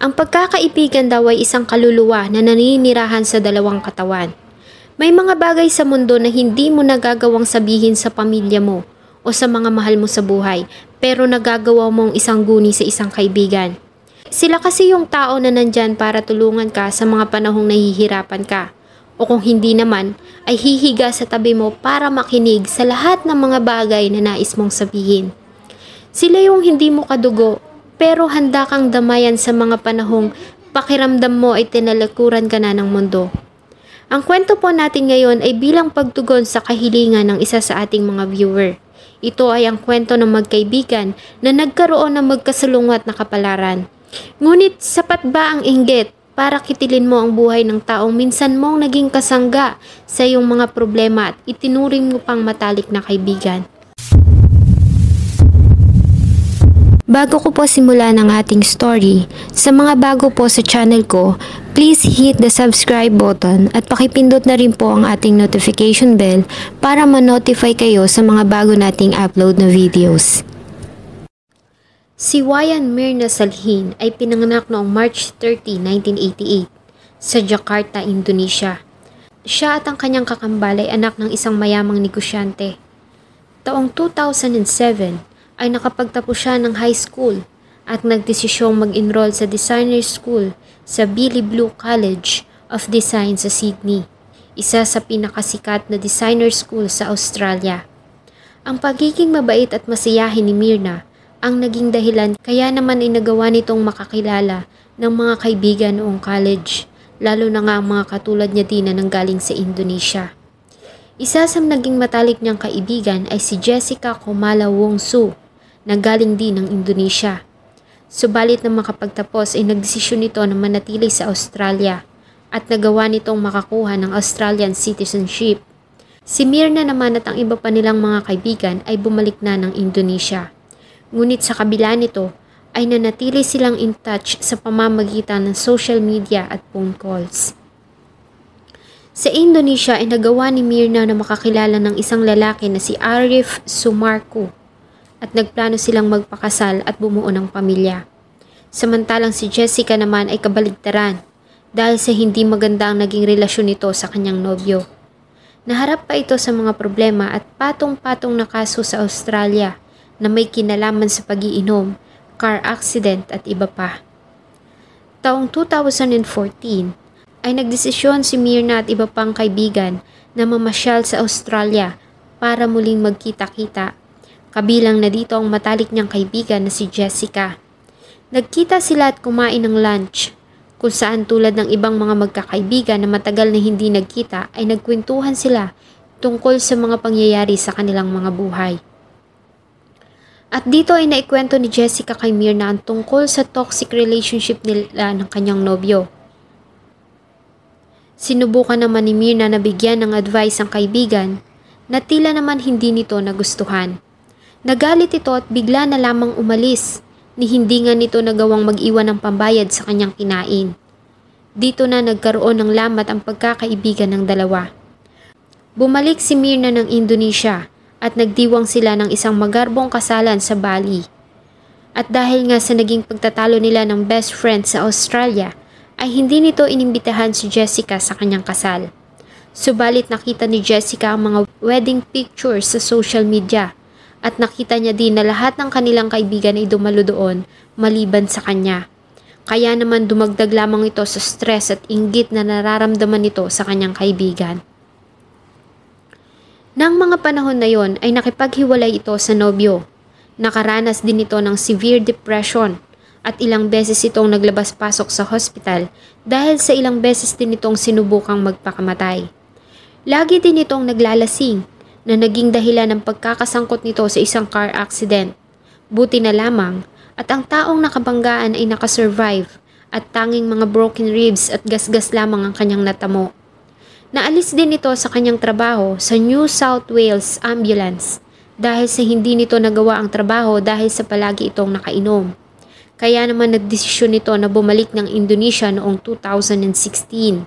Ang pagkakaibigan daw ay isang kaluluwa na naninirahan sa dalawang katawan. May mga bagay sa mundo na hindi mo nagagawang sabihin sa pamilya mo o sa mga mahal mo sa buhay, pero nagagawa mong isang guni sa isang kaibigan. Sila kasi yung tao na nandyan para tulungan ka sa mga panahong nahihirapan ka. O kung hindi naman, ay hihiga sa tabi mo para makinig sa lahat ng mga bagay na nais mong sabihin. Sila yung hindi mo kadugo, pero handa kang damayan sa mga panahong pakiramdam mo ay tinalikuran ka na ng mundo. Ang kwento po natin ngayon ay bilang pagtugon sa kahilingan ng isa sa ating mga viewer. Ito ay ang kwento ng magkaibigan na nagkaroon ng magkasalungat na kapalaran. Ngunit sapat ba ang inggit para kitilin mo ang buhay ng taong minsan mong naging kasangga sa iyong mga problema at itinuring mo pang matalik na kaibigan? Bago ko po simulan ang ating story, sa mga bago po sa channel ko, please hit the subscribe button at pakipindot na rin po ang ating notification bell para ma-notify kayo sa mga bago nating upload na videos. Si Wayan Mirna Salihin ay pinanganak noong March 30, 1988 sa Jakarta, Indonesia. Siya at ang kanyang kakambal ay anak ng isang mayamang negosyante. Taong 2007 ay nakapagtapos siya ng high school at nagdesisyong mag-enroll sa designer school sa Billy Blue College of Design sa Sydney, isa sa pinakasikat na designer school sa Australia. Ang pagiging mabait at masiyahin ni Mirna ang naging dahilan kaya naman ay nagawa nitong makakilala ng mga kaibigan noong college, lalo na nga ang mga katulad niya din na nanggaling sa Indonesia. Isa sa naging matalik niyang kaibigan ay si Jessica Kumala Wongso, na galing din ng Indonesia. Subalit na makapagtapos ay nagdesisyon nito na manatili sa Australia at nagawa nitong makakuha ng Australian citizenship. Si Mirna naman at ang iba pa nilang mga kaibigan ay bumalik na ng Indonesia. Ngunit sa kabila nito, ay nanatili silang in touch sa pamamagitan ng social media at phone calls. Sa Indonesia ay nagawa ni Mirna na makakilala ng isang lalaki na si Arif Sumarku at nagplano silang magpakasal at bumuo ng pamilya. Samantalang si Jessica naman ay kabaligtaran dahil sa hindi maganda ang naging relasyon nito sa kanyang nobyo. Naharap pa ito sa mga problema at patong-patong na kaso sa Australia na may kinalaman sa pag-iinom, car accident at iba pa. Taong 2014 ay nagdesisyon si Mirna at iba pang kaibigan na mamasyal sa Australia para muling magkita-kita, kabilang na dito ang matalik niyang kaibigan na si Jessica. Nagkita sila at kumain ng lunch, kung saan tulad ng ibang mga magkakaibigan na matagal na hindi nagkita ay nagkwentuhan sila tungkol sa mga pangyayari sa kanilang mga buhay. At dito ay naikwento ni Jessica kay Mirna ang tungkol sa toxic relationship nila ng kanyang nobyo. Sinubukan naman ni Mirna na bigyan ng advice ang kaibigan na tila naman hindi nito nagustuhan. Nagalit ito at bigla na lamang umalis ni hindi nga nito nagawang mag-iwan ng pambayad sa kanyang kinain. Dito na nagkaroon ng lamat ang pagkakaibigan ng dalawa. Bumalik si Mirna ng Indonesia at nagdiwang sila ng isang magarbong kasalan sa Bali. At dahil nga sa naging pagtatalo nila ng best friend sa Australia, ay hindi nito inimbitahan si Jessica sa kanyang kasal. Subalit nakita ni Jessica ang mga wedding pictures sa social media at nakita niya din na lahat ng kanilang kaibigan ay dumalo doon maliban sa kanya. Kaya naman dumagdag lamang ito sa stress at inggit na nararamdaman nito sa kanyang kaibigan. Nang mga panahon na yon ay nakipaghiwalay ito sa nobyo. Nakaranas din ito ng severe depression at ilang beses itong naglabas-pasok sa hospital dahil sa ilang beses din itong sinubukang magpakamatay. Lagi din itong naglalasing na naging dahilan ng pagkakasangkot nito sa isang car accident. Buti na lamang at ang taong nakabanggaan ay nakasurvive at tanging mga broken ribs at gasgas lamang ang kanyang natamo. Naalis din ito sa kanyang trabaho sa New South Wales Ambulance dahil sa hindi nito nagawa ang trabaho dahil sa palagi itong nakainom. Kaya naman nagdesisyon nito na bumalik ng Indonesia noong 2016.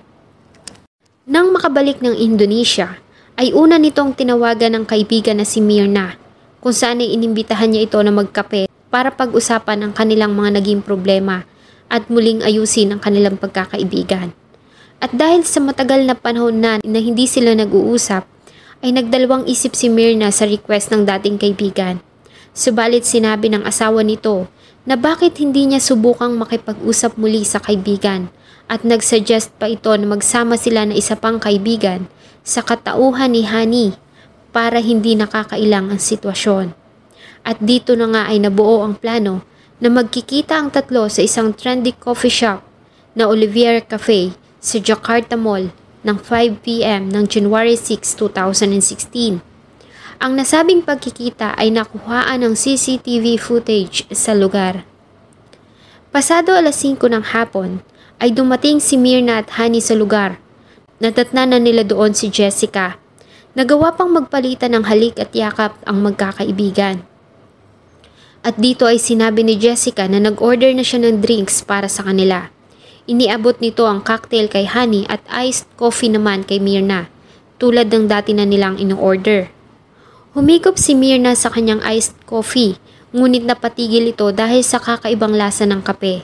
Nang makabalik ng Indonesia, ay una nitong tinawagan ng kaibigan na si Mirna, kung saan ay inimbitahan niya ito na magkape para pag-usapan ang kanilang mga naging problema at muling ayusin ang kanilang pagkakaibigan. At dahil sa matagal na panahon na hindi sila nag-uusap, ay nagdalawang isip si Mirna sa request ng dating kaibigan. Subalit sinabi ng asawa nito na bakit hindi niya subukang makipag-usap muli sa kaibigan at nagsuggest pa ito na magsama sila na isa pang kaibigan sa katauhan ni Honey para hindi nakakailang ang sitwasyon. At dito na nga ay nabuo ang plano na magkikita ang tatlo sa isang trendy coffee shop na Olivier Cafe sa Jakarta Mall ng 5 p.m. ng January 6, 2016. Ang nasabing pagkikita ay nakuhaan ng CCTV footage sa lugar. Pasado alas 5 ng hapon ay dumating si Mirna at Honey sa lugar. Natatnan na nila doon si Jessica. Nagawa pang magpalitan ng halik at yakap ang magkakaibigan. At dito ay sinabi ni Jessica na nag-order na siya ng drinks para sa kanila. Iniabot nito ang cocktail kay Honey at iced coffee naman kay Mirna, tulad ng dati na nilang in-order. Humigop si Mirna sa kanyang iced coffee, ngunit napatigil ito dahil sa kakaibang lasa ng kape.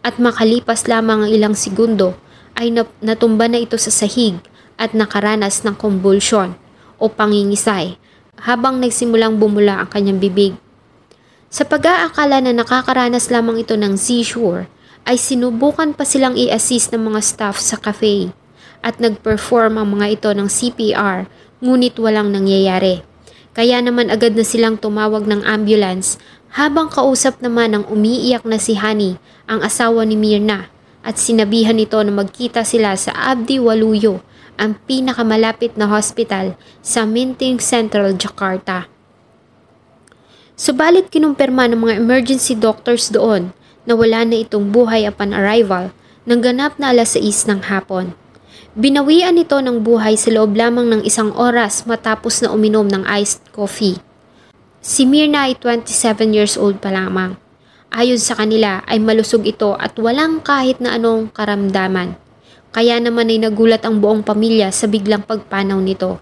At makalipas lamang ang ilang segundo, ay natumba na ito sa sahig at nakaranas ng convulsion o pangingisay habang nagsimulang bumula ang kanyang bibig. Sa pag-aakala na nakakaranas lamang ito ng seizure, ay sinubukan pa silang i-assist ng mga staff sa cafe at nag-perform ang mga ito ng CPR ngunit walang nangyayari. Kaya naman agad na silang tumawag ng ambulance habang kausap naman ng umiiyak na si Honey, ang asawa ni Mirna, at sinabihan nito na magkita sila sa Abdi Waluyo, ang pinakamalapit na hospital sa Menteng, Central Jakarta. Subalit kinumpirma ng mga emergency doctors doon na wala na itong buhay upon arrival ng ganap na alas 6 ng hapon. Binawian ito ng buhay sa loob lamang ng isang oras matapos na uminom ng iced coffee. Si Mirna ay 27 years old pa lamang. Ayon sa kanila ay malusog ito at walang kahit na anong karamdaman. Kaya naman ay nagulat ang buong pamilya sa biglang pagpanaw nito.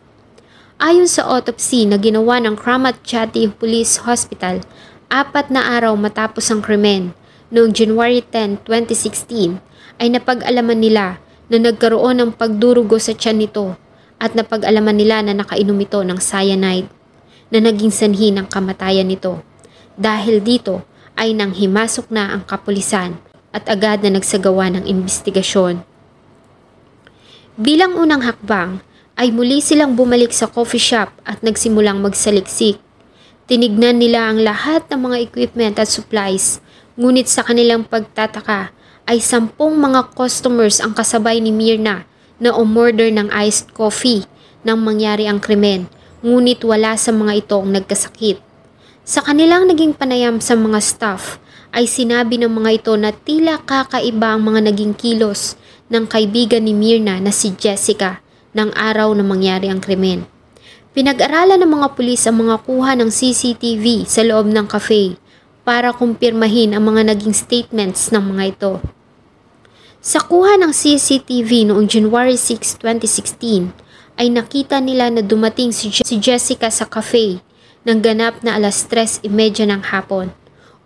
Ayon sa autopsy na ginawa ng Kramat-Chattie Police Hospital, 4 na araw matapos ang krimen, noong January 10, 2016, ay napag-alaman nila na nagkaroon ng pagdurugo sa tiyan nito at napag-alaman nila na nakainom ito ng cyanide na naging sanhi ng kamatayan nito. Dahil dito ay nanghimasok na ang kapulisan at agad na nagsagawa ng investigasyon. Bilang unang hakbang ay muli silang bumalik sa coffee shop at nagsimulang magsaliksik. Tinignan nila ang lahat ng mga equipment at supplies. Ngunit sa kanilang pagtataka ay 10 mga customers ang kasabay ni Mirna na umorder ng iced coffee nang mangyari ang krimen, ngunit wala sa mga ito ang nagkasakit. Sa kanilang naging panayam sa mga staff ay sinabi ng mga ito na tila kakaiba ang mga naging kilos ng kaibigan ni Mirna na si Jessica ng araw na mangyari ang krimen. Pinag-aralan ng mga pulis ang mga kuha ng CCTV sa loob ng cafe para kumpirmahin ang mga naging statements ng mga ito. Sa kuha ng CCTV noong January 6, 2016, ay nakita nila na dumating si Jessica sa cafe ng ganap na alas 3:30 ng hapon.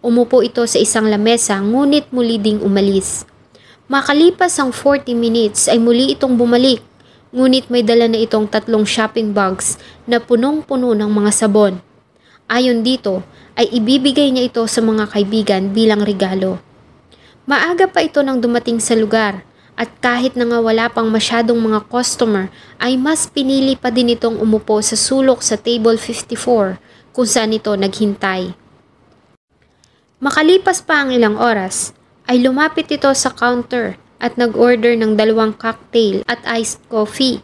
Umupo ito sa isang lamesa ngunit muli ding umalis. Makalipas ang 40 minutes ay muli itong bumalik, ngunit may dala na itong 3 shopping bags na punong-puno ng mga sabon. Ayon dito, ay ibibigay niya ito sa mga kaibigan bilang regalo. Maaga pa ito nang dumating sa lugar at kahit na nga wala pang masyadong mga customer ay mas pinili pa din itong umupo sa sulok sa table 54 kung saan ito naghintay. Makalipas pa ang ilang oras ay lumapit ito sa counter at nag-order ng 2 cocktail at iced coffee.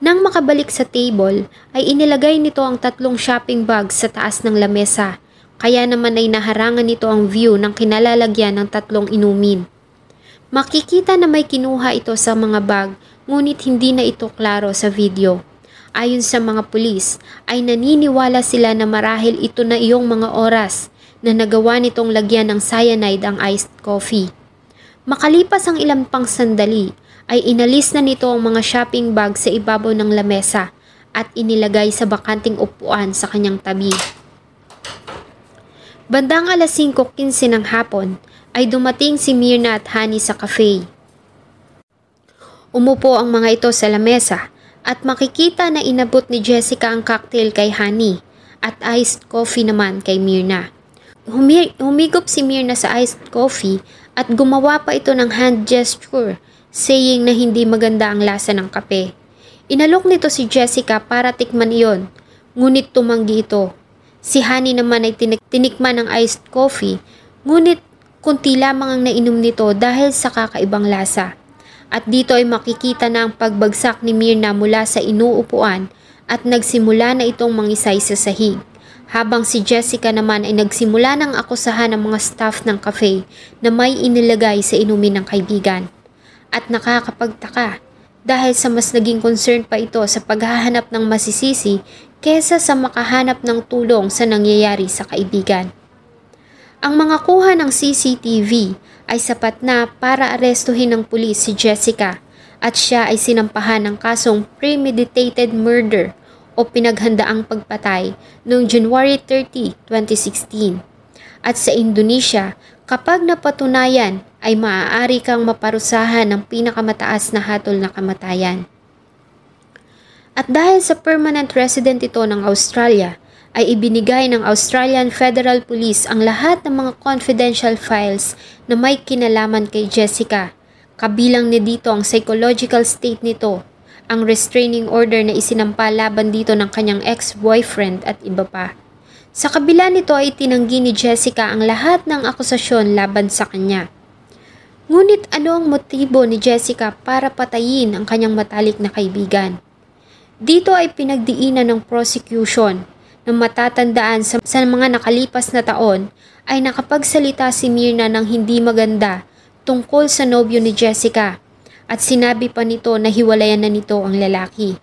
Nang makabalik sa table ay inilagay nito ang 3 shopping bags sa taas ng lamesa. Kaya naman ay naharangan nito ang view ng kinalalagyan ng 3 inumin. Makikita na may kinuha ito sa mga bag, ngunit hindi na ito klaro sa video. Ayon sa mga pulis, ay naniniwala sila na marahil ito na iyong mga oras na nagawa nitong lagyan ng cyanide ang iced coffee. Makalipas ang ilang pang sandali, ay inalis na nito ang mga shopping bag sa ibabaw ng lamesa at inilagay sa bakanting upuan sa kanyang tabi. Bandang alas 5:15 ng hapon, ay dumating si Mirna at Honey sa cafe. Umupo ang mga ito sa lamesa at makikita na inabot ni Jessica ang cocktail kay Honey at iced coffee naman kay Mirna. Humigop si Mirna sa iced coffee at gumawa pa ito ng hand gesture saying na hindi maganda ang lasa ng kape. Inalok nito si Jessica para tikman iyon, ngunit tumanggi ito. Si Honey naman ay tinikman ng iced coffee, ngunit kunti lamang ang nainom nito dahil sa kakaibang lasa. At dito ay makikita na ang pagbagsak ni Mirna mula sa inuupuan at nagsimula na itong mangisay sa sahig. Habang si Jessica naman ay nagsimula ng akusahan ng mga staff ng cafe na may inilagay sa inumin ng kaibigan. At nakakapagtaka dahil sa mas naging concern pa ito sa paghahanap ng masisisi kesa sa makahanap ng tulong sa nangyayari sa kaibigan. Ang mga kuha ng CCTV ay sapat na para arestuhin ng pulis si Jessica at siya ay sinampahan ng kasong premeditated murder o pinaghandaang pagpatay noong January 30, 2016. At sa Indonesia, kapag napatunayan ay maaari kang maparusahan ng pinakamataas na hatol na kamatayan. At dahil sa permanent resident ito ng Australia, ay ibinigay ng Australian Federal Police ang lahat ng mga confidential files na may kinalaman kay Jessica. Kabilang na dito ang psychological state nito, ang restraining order na isinampa laban dito ng kanyang ex-boyfriend at iba pa. Sa kabila nito ay tinanggi ni Jessica ang lahat ng akusasyon laban sa kanya. Ngunit ano ang motibo ni Jessica para patayin ang kanyang matalik na kaibigan? Dito ay pinagdiinan ng prosecution. Nang matatandaan sa mga nakalipas na taon ay nakapagsalita si Mirna ng hindi maganda tungkol sa nobyo ni Jessica at sinabi pa nito na hiwalayan na nito ang lalaki.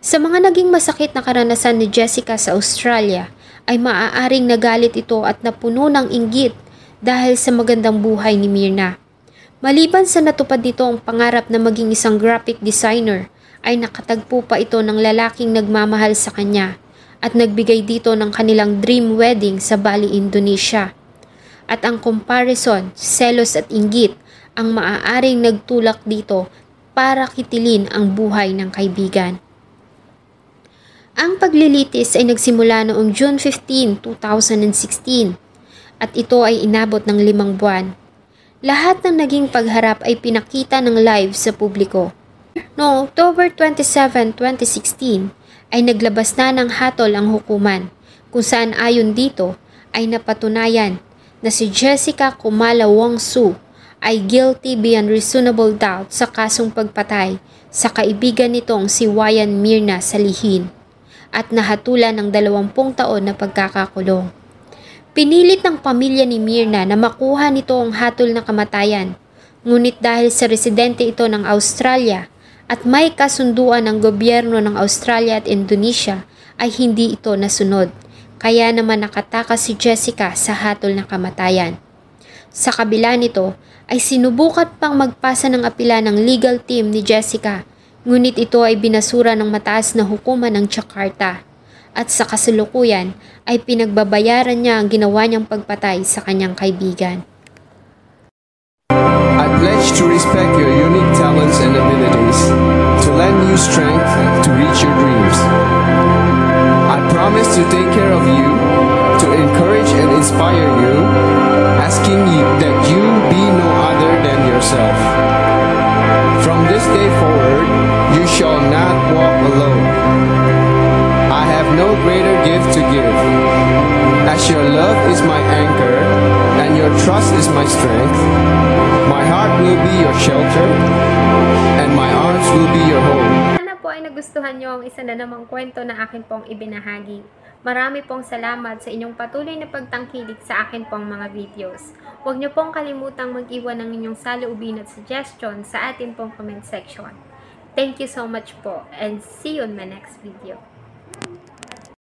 Sa mga naging masakit na karanasan ni Jessica sa Australia ay maaaring nagalit ito at napuno ng inggit dahil sa magandang buhay ni Mirna. Maliban sa natupad nito ang pangarap na maging isang graphic designer ay nakatagpo pa ito ng lalaking nagmamahal sa kanya at nagbigay dito ng kanilang dream wedding sa Bali, Indonesia. At ang comparison, selos at inggit ang maaaring nagtulak dito para kitilin ang buhay ng kaibigan. Ang paglilitis ay nagsimula noong June 15, 2016 at ito ay inabot ng 5 buwan. Lahat ng naging pagharap ay pinakita ng live sa publiko. Noong October 27, 2016, ay naglabas na ng hatol ang hukuman kung saan ayon dito ay napatunayan na si Jessica Kumala Wongso ay guilty beyond reasonable doubt sa kasong pagpatay sa kaibigan nitong si Wayan Mirna Salihin at nahatulan ng 20 taon na pagkakakulong. Pinilit ng pamilya ni Mirna na makuha nito ang hatol na kamatayan, ngunit dahil sa residente ito ng Australia at may kasunduan ng gobyerno ng Australia at Indonesia ay hindi ito nasunod. Kaya naman nakatakas si Jessica sa hatol na kamatayan. Sa kabila nito ay sinubukan pang magpasa ng apela ng legal team ni Jessica, ngunit ito ay binasura ng mataas na hukuman ng Jakarta. At sa kasalukuyan ay pinagbabayaran niya ang ginawa niyang pagpatay sa kanyang kaibigan. I pledge to respect your unique talents and abilities, to lend you strength to reach your dreams. I promise to take care of you, to encourage and inspire you, asking you that you be no other than yourself. From this day forward, you shall not walk alone. I have no greater gift to give, as your love is my anchor and your trust is my strength. My heart will be your shelter and my arms will be your home. Sana po ay nagustuhan niyo ang isa na namang kwento na akin pong ibinahagi. Marami pong salamat sa inyong patuloy na pagtangkilik sa akin pong mga videos. Huwag niyo pong kalimutang mag-iwan ng inyong saloobin at suggestion sa atin pong comment section. Thank you so much po and see you on my next video.